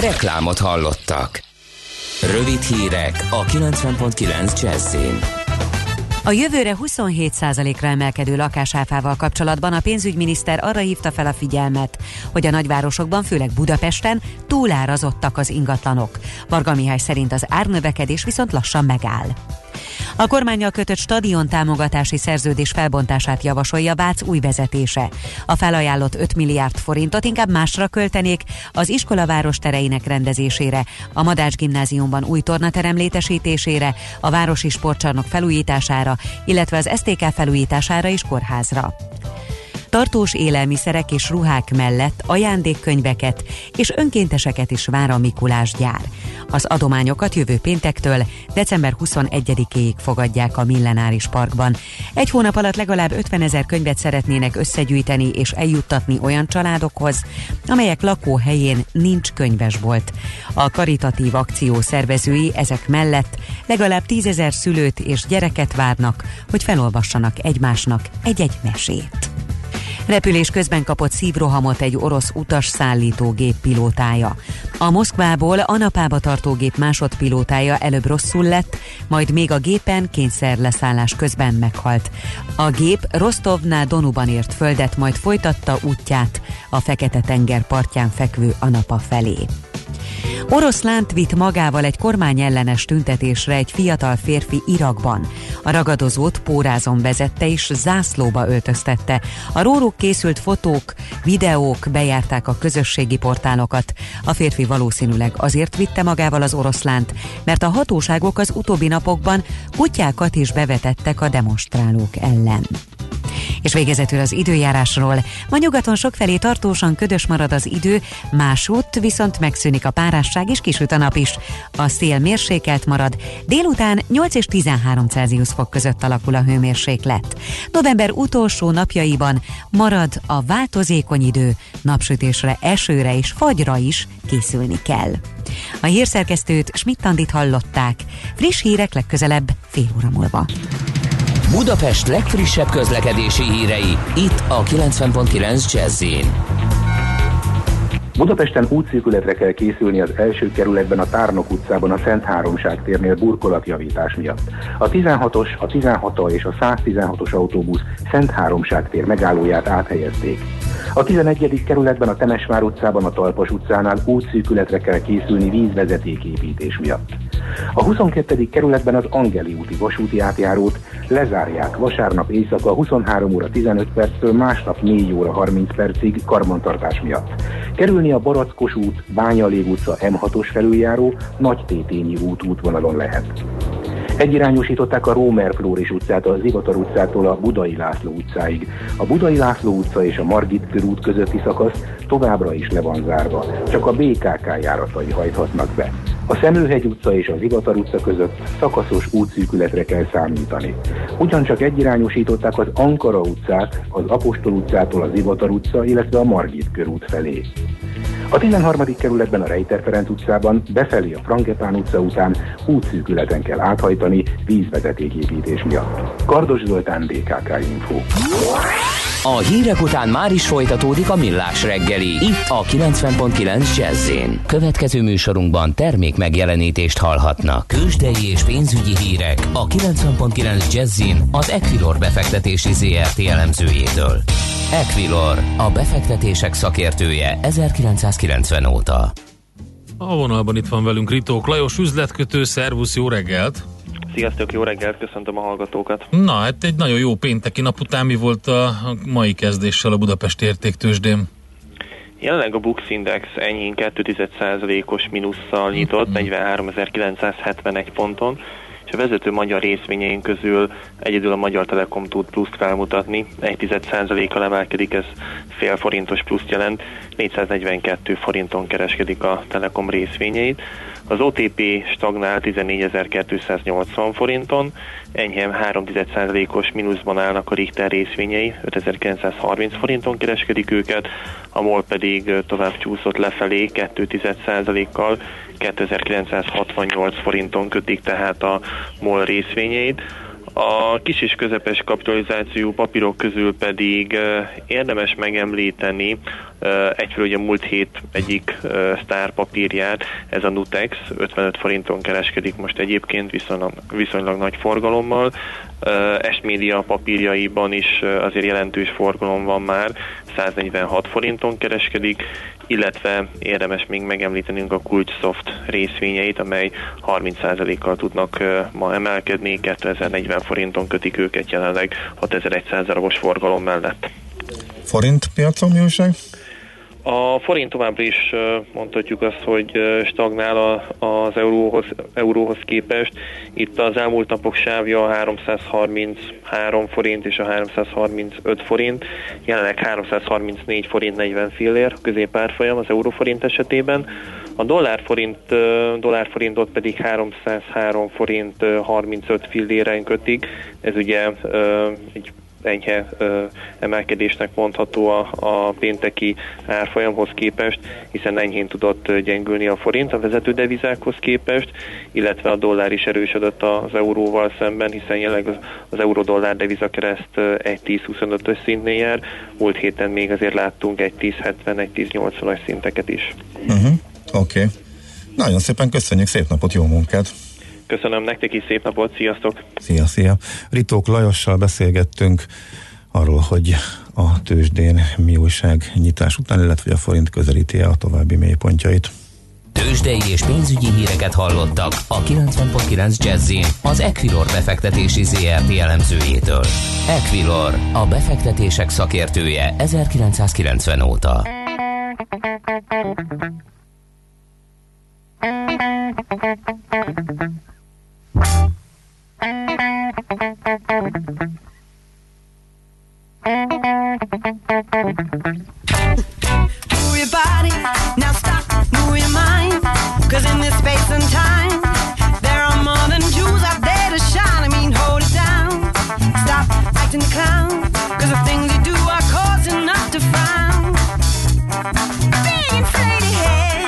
Reklámot hallottak. Rövid hírek a 90.9 Jazzin. A jövőre 27%-ra emelkedő lakásáfával kapcsolatban a pénzügyminiszter arra hívta fel a figyelmet, hogy a nagyvárosokban, főleg Budapesten túlárazottak az ingatlanok. Varga Mihály szerint az árnövekedés viszont lassan megáll. A kormánnyal kötött stadion támogatási szerződés felbontását javasolja Vác új vezetése. A felajánlott 5 milliárd forintot inkább másra költenék, az iskolaváros tereinek rendezésére, a Madách gimnáziumban új tornaterem létesítésére, a városi sportcsarnok felújítására, illetve az STK felújítására és kórházra. Tartós élelmiszerek és ruhák mellett ajándékkönyveket és önkénteseket is vár a Mikulás gyár. Az adományokat jövő péntektől, december 21-éig fogadják a Millenáris Parkban. Egy hónap alatt legalább 50 000 könyvet szeretnének összegyűjteni és eljuttatni olyan családokhoz, amelyek lakóhelyén nincs könyvesbolt. A karitatív akció szervezői ezek mellett legalább 10 000 szülőt és gyereket várnak, hogy felolvassanak egymásnak egy-egy mesét. Repülés közben kapott szívrohamot egy orosz utasszállítógép pilótája. A Moszkvából Anapába tartó gép másodpilótája előbb rosszul lett, majd még a gépen kényszerleszállás közben meghalt. A gép Rostovnál Donuban ért földet, majd folytatta útját a Fekete-tenger partján fekvő Anapa felé. Oroszlánt vitt magával egy kormányellenes tüntetésre egy fiatal férfi Irakban. A ragadozót pórázon vezette és zászlóba öltöztette. A róluk készült fotók, videók bejárták a közösségi portálokat. A férfi valószínűleg azért vitte magával az oroszlánt, mert a hatóságok az utóbbi napokban kutyákat is bevetettek a demonstrálók ellen. És végezetül az időjárásról. Ma nyugaton sokfelé tartósan ködös marad az idő, másút viszont megszűnik a párásság és kisüt a nap is. A szél mérsékelt marad, délután 8 és 13 Celsius fok között alakul a hőmérséklet. November utolsó napjaiban marad a változékony idő, napsütésre, esőre és fagyra is készülni kell. A hírszerkesztőt, Schmidt-Andit hallották. Friss hírek legközelebb fél óra múlva. Budapest legfrissebb közlekedési hírei, itt a 90.9 Jazz-in. Budapesten útszűkületre kell készülni az első kerületben a Tárnok utcában a Szentháromság térnél burkolatjavítás miatt. A 16-os, a 16-a és a 116-os autóbusz Szentháromság tér megállóját áthelyezték. A 11. kerületben a Temesvár utcában a Talpas utcánál útszűkületre kell készülni vízvezetéképítés miatt. A 22. kerületben az Angeli úti vasúti átjárót lezárják vasárnap éjszaka 23 óra 15 perctől másnap 4 óra 30 percig karbantartás miatt. Kerülni a Barackos út, Bányalég utca M6-os felüljáró, Nagytétényi út útvonalon lehet. Egyirányosították a Rómer-Flóris utcát a Zivatar utcától a Budai László utcáig. A Budai László utca és a Margit körút közötti szakasz továbbra is le van zárva, csak a BKK járatai hajthatnak be. A Szemőhegy utca és a Zivatar utca között szakaszos útszűkületre kell számítani. Ugyancsak egyirányosították az Ankara utcát, az Apostol utcától a Zivatar utca, illetve a Margit körút felé. A 13. kerületben a Rejter Ferenc utcában, befelé a Frangepán utca után útszűkületen kell áthajtani vízvezetéképítés miatt. Kardos Zoltán, BKK Info. A hírek után már is folytatódik a Millás reggeli, itt a 90.9 Jazz-én. Következő műsorunkban termék megjelenítést hallhatnak. Tőzsdei és pénzügyi hírek a 90.9 Jazz-én az Equilor befektetési ZRT elemzőjétől. Equilor, a befektetések szakértője 1990 óta. A vonalban itt van velünk Ritók Lajos üzletkötő, szervusz, jó reggelt! Sziasztok, jó reggelt, köszöntöm a hallgatókat. Na, hát egy nagyon jó pénteki nap után mi volt a mai kezdéssel a Budapesti Értéktőzsdén? Jelenleg a Bux Index enyhén 2,1%-os mínusszal nyitott, 43.971 ponton, és a vezető magyar részvényeink közül egyedül a Magyar Telekom tud pluszt felmutatni, 1,1%-kal emelkedik, ez fél forintos pluszt jelent, 442 forinton kereskedik a Telekom részvényeit. Az OTP stagnál 14.280 forinton, enyhén 3,1%-os mínuszban állnak a Richter részvényei, 5.930 forinton kereskedik őket, a MOL pedig tovább csúszott lefelé 2,1%-kal, 2.968 forinton kötik tehát a MOL részvényeit. A kis és közepes kapitalizáció papírok közül pedig érdemes megemlíteni egyfelől ugye múlt hét egyik sztárpapírját, ez a Nutex, 55 forinton kereskedik most egyébként viszonylag nagy forgalommal. S-média papírjaiban is azért jelentős forgalom van már, 146 forinton kereskedik, illetve érdemes még megemlítenünk a Kulcssoft részvényeit, amely 30%-kal tudnak ma emelkedni, 2040 forinton kötik őket jelenleg 6100 darabos forgalom mellett. Forint piacon mi újság? A forint továbbra is mondhatjuk azt, hogy stagnál az euróhoz képest. Itt az elmúlt napok sávja 333 forint és a 335 forint. Jelenleg 334 forint 40 fillér középárfolyam az euróforint esetében. A dollárforintot pedig 303 forint 35 filléren kötik. Ez ugye egy enyhe emelkedésnek mondható a pénteki árfolyamhoz képest, hiszen enyhén tudott gyengülni a forint a vezető devizákhoz képest, illetve a dollár is erősödött az euróval szemben, hiszen jelenleg az euró-dollár devizakereszt 1.1025-ös szintnél jár, múlt héten még azért láttunk 1.1070, 1.1080-as szinteket is. Oké. Nagyon szépen köszönjük, szép napot, jó munkát! Köszönöm nektek is, szép napot, sziasztok! Szia! Ritók Lajossal beszélgettünk arról, hogy a tőzsdén mi újság nyitás után, illetve a forint közelíti a további mélypontjait. Tőzsdei és pénzügyi híreket hallottak a 90.9 Jazz-in az Equilor befektetési ZRT elemzőjétől. Equilor, a befektetések szakértője 1990 óta. Move your body, now stop, move your mind, 'cause in this space and time, there are more than Jews out there to shine. I mean, hold it down, stop acting the clown, 'cause the things you do are causing us to frown. Big inflated head,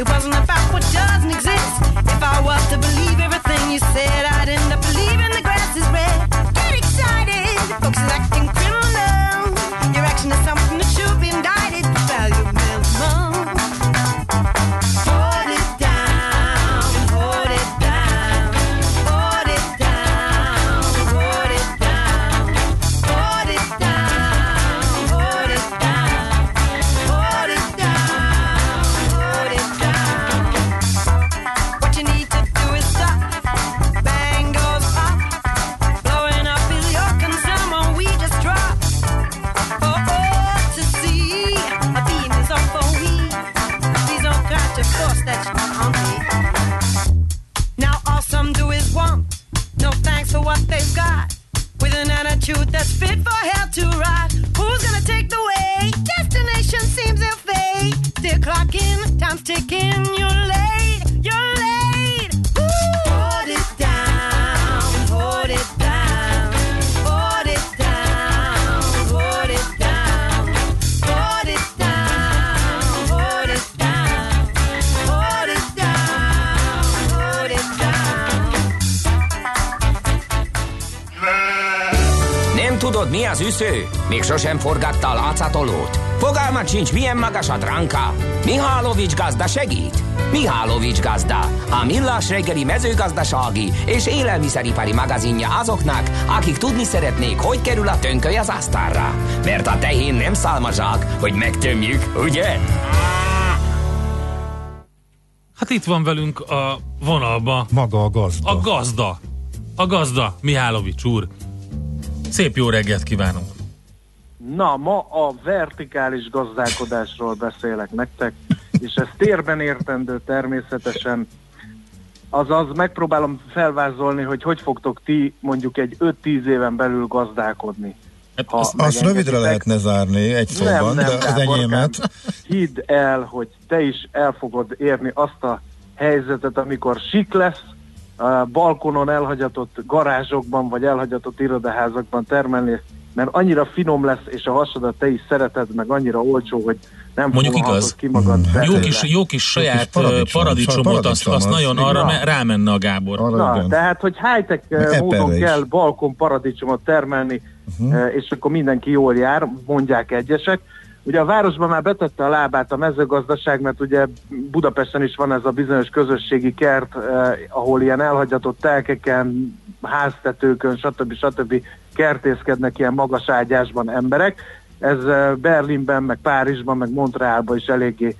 it wasn't about what doesn't exist. If I was to believe everything you said, I'd end up believing the grass is red. Get excited, folks is acting criminal. Your action is something that should be indicted. Value minimum. Hold it down, hold it down, hold it down, hold it down, hold it down, hold it down, hold it down, hold it down. Nem tudod, mi az üsző? Még sosem forgatta a látszatolót? Fogalmat sincs, milyen magas a dránka? Mihálovics gazda segít? Mihálovics gazda, a millás reggeli mezőgazdasági és élelmiszeripari magazinja azoknak, akik tudni szeretnék, hogy kerül a tönköly az asztalra. Mert a tehén nem szálmazsák, hogy megtömjük, ugye? Hát itt van velünk a vonalba. Maga a gazda. A gazda, Mihálovics úr. Szép jó reggelt kívánunk! Na, ma a vertikális gazdálkodásról beszélek nektek, és ez térben értendő természetesen. Azaz megpróbálom felvázolni, hogy fogtok ti mondjuk egy 5-10 éven belül gazdálkodni. Azt rövidre lehetne zárni egy szóban, nem, de az enyémet. Hidd el, hogy te is el fogod érni azt a helyzetet, amikor sik lesz, balkonon elhagyatott garázsokban, vagy elhagyatott irodaházakban termelni, mert annyira finom lesz, és a hasadat te is szereted, meg annyira olcsó, hogy nem foglalhatod ki magad. Jó kis saját paradicsomot, azt nagyon arra rámenne a Gábor. Na, tehát, hogy high-tech módon kell balkon paradicsomot termelni, és akkor mindenki jól jár, mondják egyesek. Ugye a városban már betette a lábát a mezőgazdaság, mert ugye Budapesten is van ez a bizonyos közösségi kert, ahol ilyen elhagyatott telkeken, háztetőkön, stb. Kertészkednek ilyen magas ágyásban emberek. Ez Berlinben, meg Párizsban, meg Montrealban is eléggé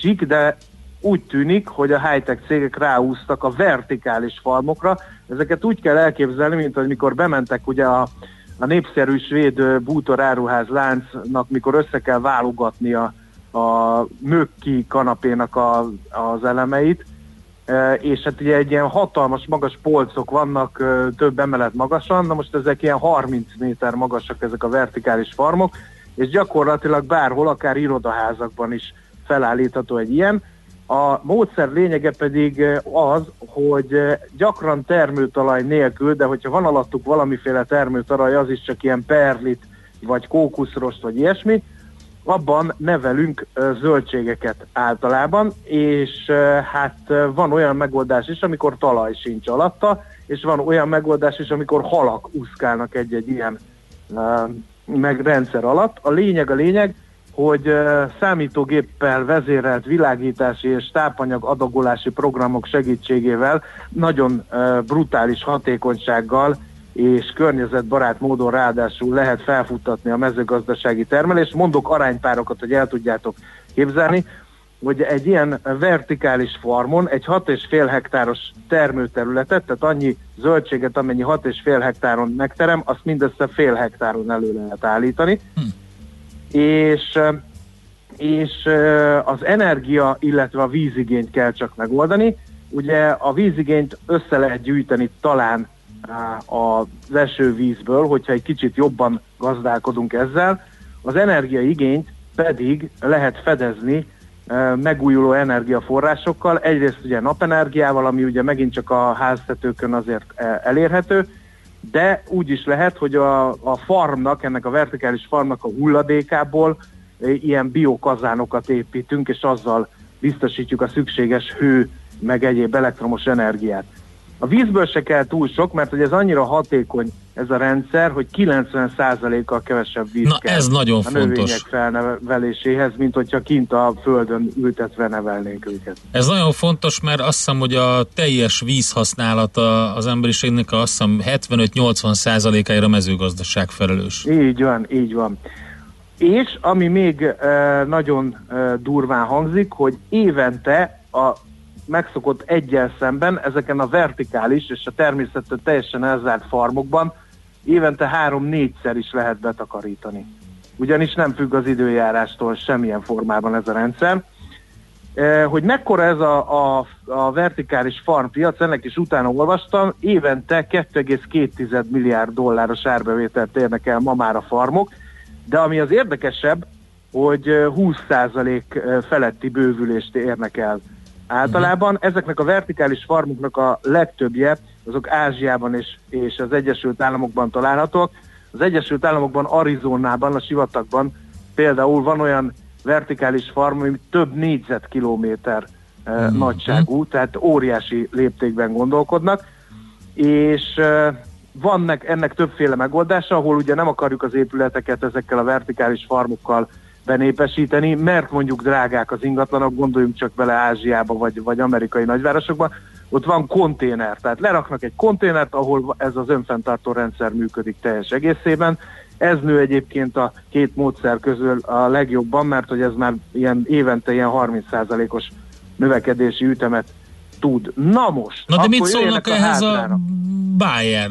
sík, de úgy tűnik, hogy a high-tech cégek ráúztak a vertikális farmokra. Ezeket úgy kell elképzelni, mint amikor bementek ugye a népszerű svéd bútoráruház láncnak, mikor össze kell válogatni a mökki kanapénak az elemeit, és hát ugye egy ilyen hatalmas magas polcok vannak több emelet magasan, na most ezek ilyen 30 méter magasak ezek a vertikális farmok, és gyakorlatilag bárhol, akár irodaházakban is felállítható egy ilyen. A módszer lényege pedig az, hogy gyakran termőtalaj nélkül, de hogyha van alattuk valamiféle termőtalaj, az is csak ilyen perlit, vagy kókuszrost, vagy ilyesmi, abban nevelünk zöldségeket általában, és hát van olyan megoldás is, amikor talaj sincs alatta, és van olyan megoldás is, amikor halak úszkálnak egy-egy ilyen rendszer alatt. A lényeg, hogy számítógéppel vezérelt világítási és tápanyag adagolási programok segítségével nagyon brutális hatékonysággal és környezetbarát módon ráadásul lehet felfuttatni a mezőgazdasági termelést. Mondok aránypárokat, hogy el tudjátok képzelni, hogy egy ilyen vertikális farmon egy 6,5 hektáros termőterületet, tehát annyi zöldséget, amennyi 6,5 hektáron megterem, azt mindössze fél hektáron elő lehet állítani. És az energia, illetve a vízigényt kell csak megoldani. Ugye a vízigényt össze lehet gyűjteni talán az esővízből, hogyha egy kicsit jobban gazdálkodunk ezzel. Az energiaigényt pedig lehet fedezni megújuló energiaforrásokkal. Egyrészt ugye napenergiával, ami ugye megint csak a háztetőkön azért elérhető, de úgy is lehet, hogy a farmnak, ennek a vertikális farmnak a hulladékából ilyen biokazánokat építünk, és azzal biztosítjuk a szükséges hő, meg egyéb elektromos energiát. A vízből se kell túl sok, mert hogy ez annyira hatékony ez a rendszer, hogy 90%-kal kevesebb víz kell ez nagyon a növények fontos. Felneveléséhez, mint hogyha kint a földön ültetve nevelnénk őket. Ez nagyon fontos, mert azt hiszem, hogy a teljes vízhasználata az emberiségnek azt hiszem 75-80%-ára mezőgazdaság felelős. Így van. És ami még nagyon durván hangzik, hogy évente a megszokott egyel szemben ezeken a vertikális és a természettől teljesen elzárt farmokban évente 3-4-szer is lehet betakarítani. Ugyanis nem függ az időjárástól semmilyen formában ez a rendszer. Hogy mekkora ez a vertikális farmpiac, ennek is utána olvastam, évente 2,2 milliárd dolláros árbevételt érnek el ma már a farmok, de ami az érdekesebb, hogy 20% feletti bővülést érnek el. Általában ezeknek a vertikális farmoknak a legtöbbje, azok Ázsiában és az Egyesült Államokban találhatók. Az Egyesült Államokban, Arizonában, a sivatagban például van olyan vertikális farm, ami több négyzetkilométer nagyságú, tehát óriási léptékben gondolkodnak, és Van ennek többféle megoldása, ahol ugye nem akarjuk az épületeket ezekkel a vertikális farmokkal benépesíteni, mert mondjuk drágák az ingatlanok, gondoljunk csak bele Ázsiába vagy amerikai nagyvárosokba, ott van konténer, tehát leraknak egy konténert, ahol ez az önfenntartó rendszer működik teljes egészében. Ez nő egyébként a két módszer közül a legjobban, mert hogy ez már évente 30%-os növekedési ütemet tud. Na most! Na de mit szólnak ehhez a Bayer,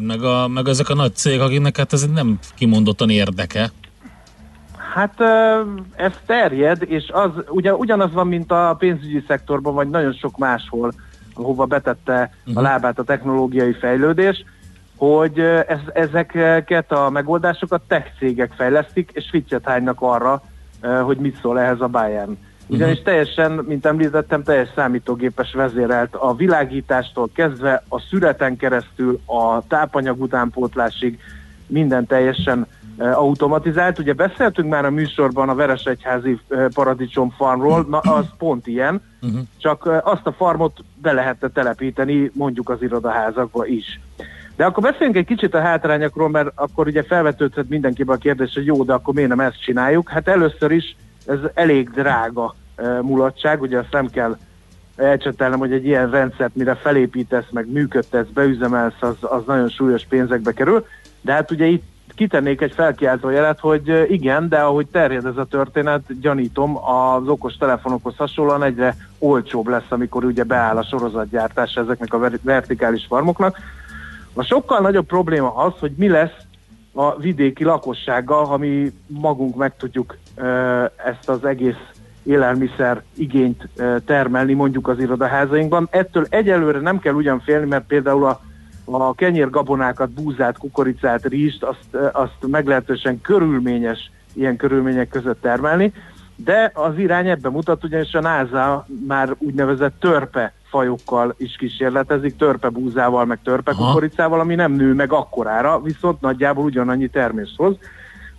meg ezek a nagy cégek, akiknek hát ez nem kimondottan érdeke? Hát ez terjed, és az ugyanaz van, mint a pénzügyi szektorban, vagy nagyon sok máshol, ahova betette a lábát a technológiai fejlődés, hogy ezeket a megoldásokat tech cégek fejlesztik, és fittyet hánynak arra, hogy mit szól ehhez a Bayern. Ugyanis teljesen, mint említettem, teljes számítógépes vezérelt a világítástól kezdve, a szüreten keresztül, a tápanyag utánpótlásig, minden teljesen automatizált. Ugye beszéltünk már a műsorban a veresegyházi paradicsom farmról, na az pont ilyen, csak azt a farmot be lehetne telepíteni mondjuk az irodaházakba is. De akkor beszéljünk egy kicsit a hátrányokról, mert akkor ugye felvetődhet mindenkiben a kérdés, hogy jó, de akkor miért nem ezt csináljuk? Hát először is ez elég drága mulatság, ugye azt nem kell elcsetelnem, hogy egy ilyen rendszert mire felépítesz, meg működtesz, beüzemelsz, az nagyon súlyos pénzekbe kerül, de hát ugye itt kitennék egy felkiáltó jelet, hogy igen, de ahogy terjed ez a történet, gyanítom, az okos telefonokhoz hasonlóan egyre olcsóbb lesz, amikor ugye beáll a sorozatgyártás ezeknek a vertikális farmoknak. A sokkal nagyobb probléma az, hogy mi lesz a vidéki lakossággal, ha mi magunk meg tudjuk ezt az egész élelmiszer igényt termelni mondjuk az irodaházainkban. Ettől egyelőre nem kell ugyan félni, mert például a kenyérgabonákat, búzát, kukoricát, rizst, azt meglehetősen körülményes, ilyen körülmények között termelni, de az irány ebbe mutat, ugyanis a NASA már úgynevezett törpe fajokkal is kísérletezik, törpe búzával, meg törpe kukoricával, ami nem nő meg akkorára, viszont nagyjából ugyanannyi termést hoz.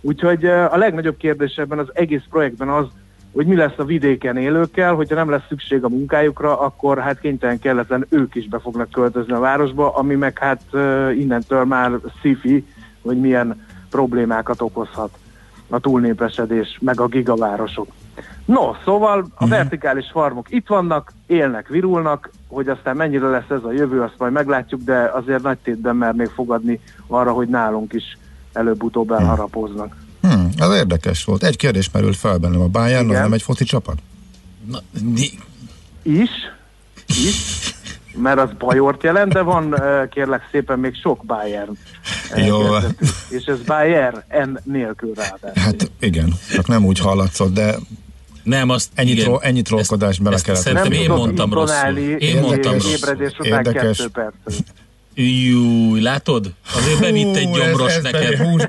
Úgyhogy a legnagyobb kérdés ebben az egész projektben az, hogy mi lesz a vidéken élőkkel, hogyha nem lesz szükség a munkájukra, akkor hát kénytelen kelletlen ők is be fognak költözni a városba, ami meg hát innentől már sci-fi, hogy milyen problémákat okozhat a túlnépesedés, meg a gigavárosok. No, szóval a vertikális farmok itt vannak, élnek, virulnak, hogy aztán mennyire lesz ez a jövő, azt majd meglátjuk, de azért nagy tétben mernék fogadni arra, hogy nálunk is előbb-utóbb elharapóznak. Ez érdekes volt. Egy kérdés merült fel bennem, a Bayern az nem egy foci csapat? Is, mert az Bajort jelent, de van kérlek szépen még sok Bayern. Jó. És ez Bayer N nélkül ráadásul. Hát igen, csak nem úgy hallatszott, de nem, azt ennyi trollkodás bele kellett. Szerintem én mondtam rosszul. Ébredés után 2 perc. Júj, látod? Azért bevitt egy gyomros neked.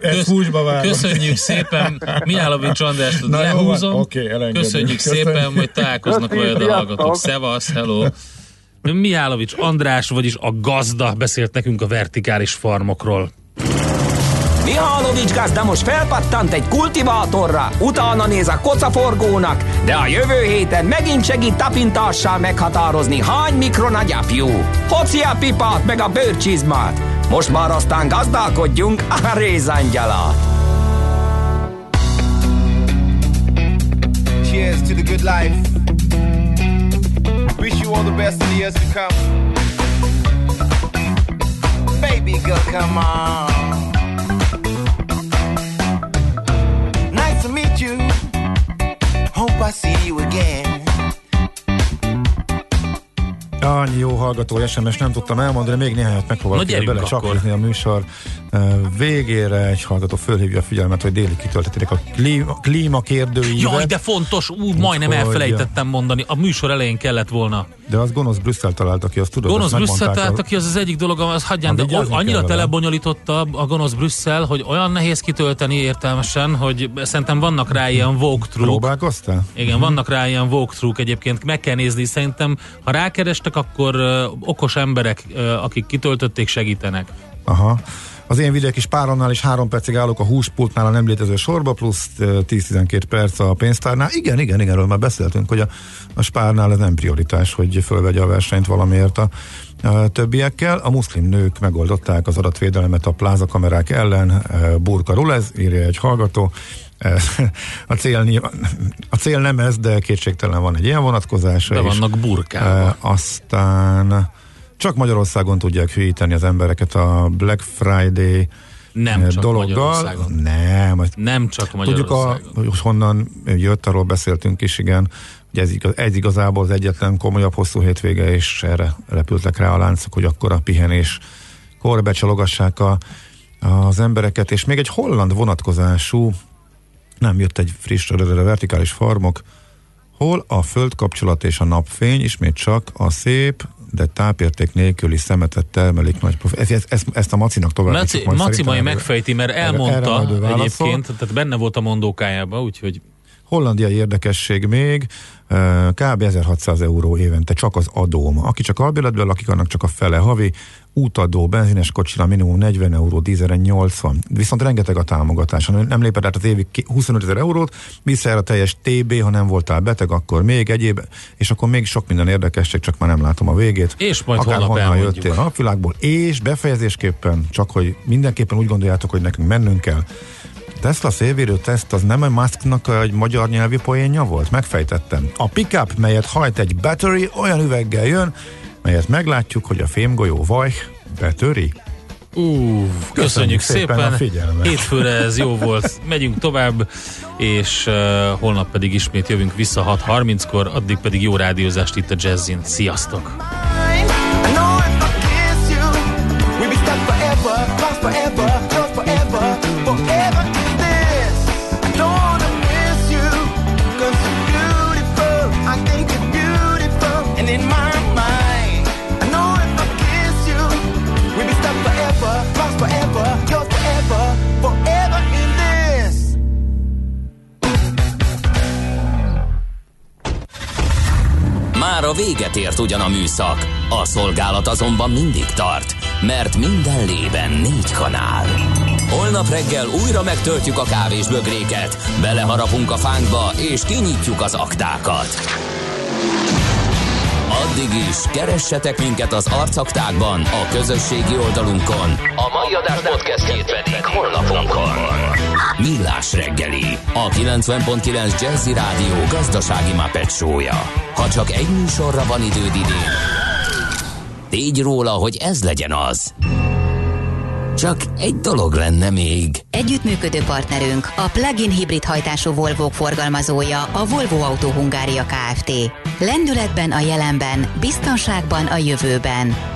Köszönjük szépen. Mihálovics András, lehúzom. Okay, köszönjük szépen, hogy találkoznak veled a hallgatók. Szevasz, hello. Mihálovics András, vagyis a gazda beszélt nekünk a vertikális farmokról. Mihálovics gazda most felpattant egy kultivátorra, utána néz a kocaforgónak, de a jövő héten megint segít tapintással meghatározni, hány mikron agyapjú. Hoci a pipát meg a bőrcsizmát, most már aztán gazdálkodjunk a rézangyalát. Cheers to the good life. Wish you all the best in the years to come. Baby girl, come on. To meet you, hope I see you again. Annyi jó hallgató SMS, nem tudtam elmondani, még néhányat megpróbálok belecsapni a műsor végére. Egy hallgató fölhívja a figyelmet, hogy délig kitöltetek a klímakérdőívet. Jaj, de fontos, majdnem elfelejtettem mondani, a műsor elején kellett volna. De az gonosz Brüsszel találta ki, azt tudod? Gonosz Brüsszel találta ki, az az egyik dolog, az hagyján, de annyira telebonyolította a gonosz Brüsszel, hogy olyan nehéz kitölteni értelmesen, hogy szerintem vannak rá ilyen walkthrough. Próbálkoztál? Igen, vannak rá ilyen walkthrough egyébként, meg kell nézni, szerintem, ha rákerestek, akkor okos emberek, akik kitöltötték, segítenek. Aha. Az én vidék is páronnál is 3 percig állok a húspultnál a nem létező sorba, plusz 10-12 perc a pénztárnál. Igen, erről már beszéltünk, hogy a Spárnál ez nem prioritás, hogy fölvegye a versenyt valamiért a többiekkel. A muszlim nők megoldották az adatvédelmet a plázakamerák ellen, burka rulez, írja egy hallgató. A cél nem ez, de kétségtelen van egy ilyen vonatkozása. De vannak burkában. Aztán csak Magyarországon tudják hülyíteni az embereket a Black Friday nem dologgal. Csak nem csak Magyarországon. Tudjuk, honnan jött, arról beszéltünk is, igen. Ugye ez igazából az egyetlen komolyabb hosszú hétvége, és erre repültek rá a láncok, hogy akkor a pihenéskor becsalogassák az embereket. És még egy holland vonatkozású, nem jött egy friss a vertikális farmok, hol a földkapcsolat és a napfény ismét csak a szép, de tápérték nélküli szemetet termelik nagy profi. Ezt a Macinak továbbítjuk majd. Maci majd megfejti, mert elmondta egyébként, tehát benne volt a mondókájában, úgyhogy... Hollandiai érdekesség még, kb. 1600 euró évente csak az adóm. Aki csak albérletből lakik, annak csak a fele havi, útadó, benzines kocsira minimum 40 euró, dízeren 80. Viszont rengeteg a támogatás. Ha nem lépett át az évig 25 000 eurót, visszaér a teljes TB, ha nem voltál beteg, akkor még egyéb, és akkor még sok minden érdekesség, csak már nem látom a végét. És majd akár honnan jöttél a napvilágból, és befejezésképpen, csak hogy mindenképpen úgy gondoljátok, hogy nekünk mennünk kell. Tesla szélvérő teszt, az nem a Musknak egy magyar nyelvi poénja volt? Megfejtettem. A pickup, melyet hajt egy battery, olyan üveggel jön, melyet meglátjuk, hogy a fémgolyó vaj betöri. Köszönjük szépen a figyelmet. Hétfőre ez jó volt. Megyünk tovább, és holnap pedig ismét jövünk vissza 6:30-kor, addig pedig jó rádiózást itt a Jazzin. Sziasztok! Már a véget ért ugyan a műszak, a szolgálat azonban mindig tart, mert minden lében 4 kanál. Holnap reggel újra megtöltjük a kávés bögréket, beleharapunk a fánkba és kinyitjuk az aktákat. Addig is, keressetek minket az arcaktákban, a közösségi oldalunkon. A mai adás podcastjét pedig honlapunkon. Millás reggeli, a 90.9 Chelsea Rádió gazdasági Muppet show-ja. Ha csak egy műsorra van időd idén, tégy róla, hogy ez legyen az. Csak egy dolog lenne még. Együttműködő partnerünk, a plug-in hibrid hajtású Volvók forgalmazója, a Volvo Autó Hungária Kft. Lendületben a jelenben, biztonságban a jövőben.